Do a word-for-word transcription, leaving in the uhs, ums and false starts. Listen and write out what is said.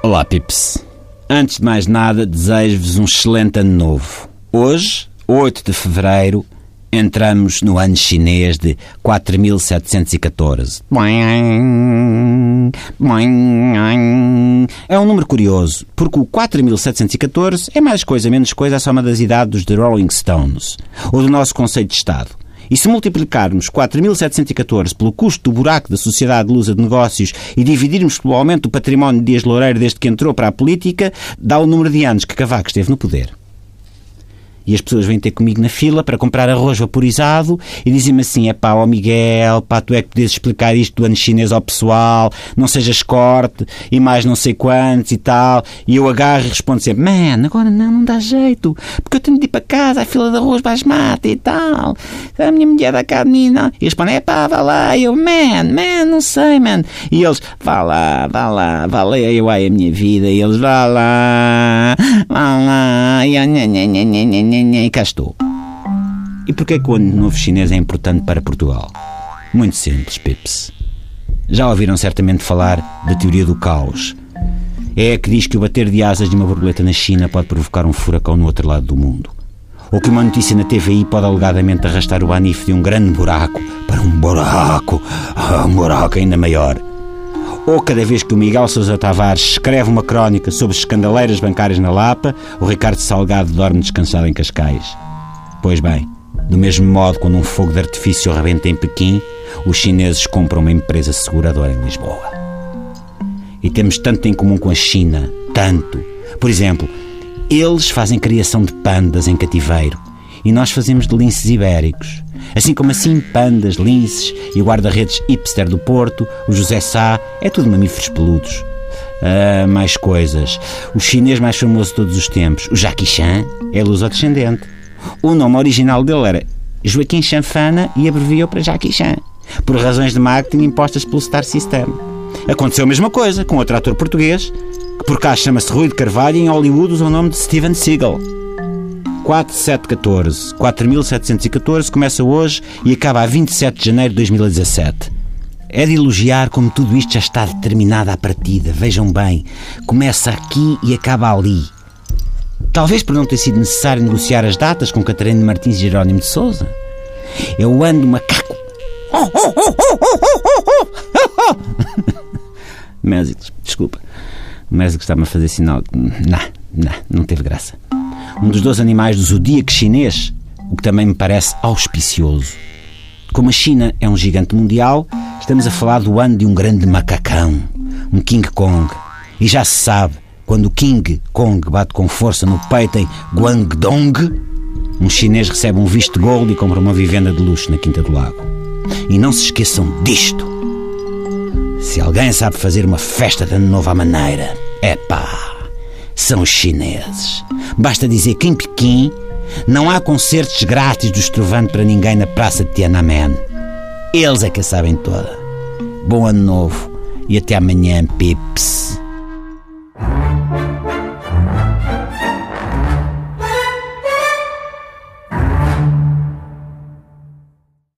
Olá, Pips. Antes de mais nada, desejo-vos um excelente ano novo. Hoje, oito de fevereiro, entramos no ano chinês de quatro mil setecentos e catorze. É um número curioso, porque o quatro mil setecentos e catorze é mais coisa menos coisa a soma das idades dos The Rolling Stones, ou do nosso Conselho de Estado. E se multiplicarmos quatro mil setecentos e catorze pelo custo do buraco da Sociedade Lusa de Negócios e dividirmos pelo aumento do património de Dias Loureiro desde que entrou para a política, dá o número de anos que Cavaco esteve no poder. E as pessoas vêm ter comigo na fila para comprar arroz vaporizado e dizem-me assim: é pá, ó Miguel, pá, tu é que podes explicar isto do ano chinês ao pessoal, não sejas corte e mais não sei quantos e tal. E eu agarro e respondo sempre: man, agora não, não dá jeito, porque eu tenho de ir para casa, a fila de arroz basmati e tal, a minha mulher da carne não. E eles respondem: é pá, vá lá. E eu: man, man, não sei, man. E eles: vá lá, vá lá, vá lá. E eu: ai, a minha vida. E eles: vá lá, vá lá. E eu: nha, nha, nha, nha, nha, nha. E cá estou. E porquê que o ano novo chinês é importante para Portugal? Muito simples, Pips. Já ouviram certamente falar da teoria do caos. É a que diz que o bater de asas de uma borboleta na China pode provocar um furacão no outro lado do mundo. Ou que uma notícia na T V I pode alegadamente arrastar o anife de um grande buraco para um buraco, um buraco ainda maior. Ou cada vez que o Miguel Sousa Tavares escreve uma crónica sobre escandaleiras bancárias na Lapa, o Ricardo Salgado dorme descansado em Cascais. Pois bem, do mesmo modo, quando um fogo de artifício rebenta em Pequim, os chineses compram uma empresa seguradora em Lisboa. E temos tanto em comum com a China, tanto. Por exemplo, eles fazem criação de pandas em cativeiro e nós fazemos de linces ibéricos. Assim como assim, pandas, linces e o guarda-redes hipster do Porto, o José Sá, é tudo mamíferos peludos. Ah, mais coisas. O chinês mais famoso de todos os tempos, o Jackie Chan, é luso-descendente. O nome original dele era Joaquim Chanfana e abreviou para Jackie Chan, por razões de marketing impostas pelo Star System. Aconteceu a mesma coisa com outro ator português, que por cá chama-se Rui de Carvalho e em Hollywood usa o nome de Steven Seagal. quatro mil setecentos e catorze. quatro mil setecentos e catorze começa hoje e acaba a vinte e sete de janeiro de dois mil e dezassete. É de elogiar como tudo isto já está determinado à partida. Vejam bem, começa aqui e acaba ali. Talvez por não ter sido necessário negociar as datas com Catarina Martins e Jerónimo de Souza. É o ano do macaco. Mésicos, desculpa. O Mésicos estava-me a fazer sinal. Não, não, não teve graça. Um dos dois animais do zodíaco chinês, o que também me parece auspicioso. Como a China é um gigante mundial, estamos a falar do ano de um grande macacão, um King Kong. E já se sabe, quando o King Kong bate com força no peito em Guangdong, um chinês recebe um visto de gold e compra uma vivenda de luxo na Quinta do Lago. E não se esqueçam disto. Se alguém sabe fazer uma festa de ano novo à maneira, é pá, são os chineses. Basta dizer que em Pequim não há concertos grátis do Estrovante para ninguém na praça de Tiananmen. Eles é que a sabem toda. Bom ano novo e até amanhã, Pips.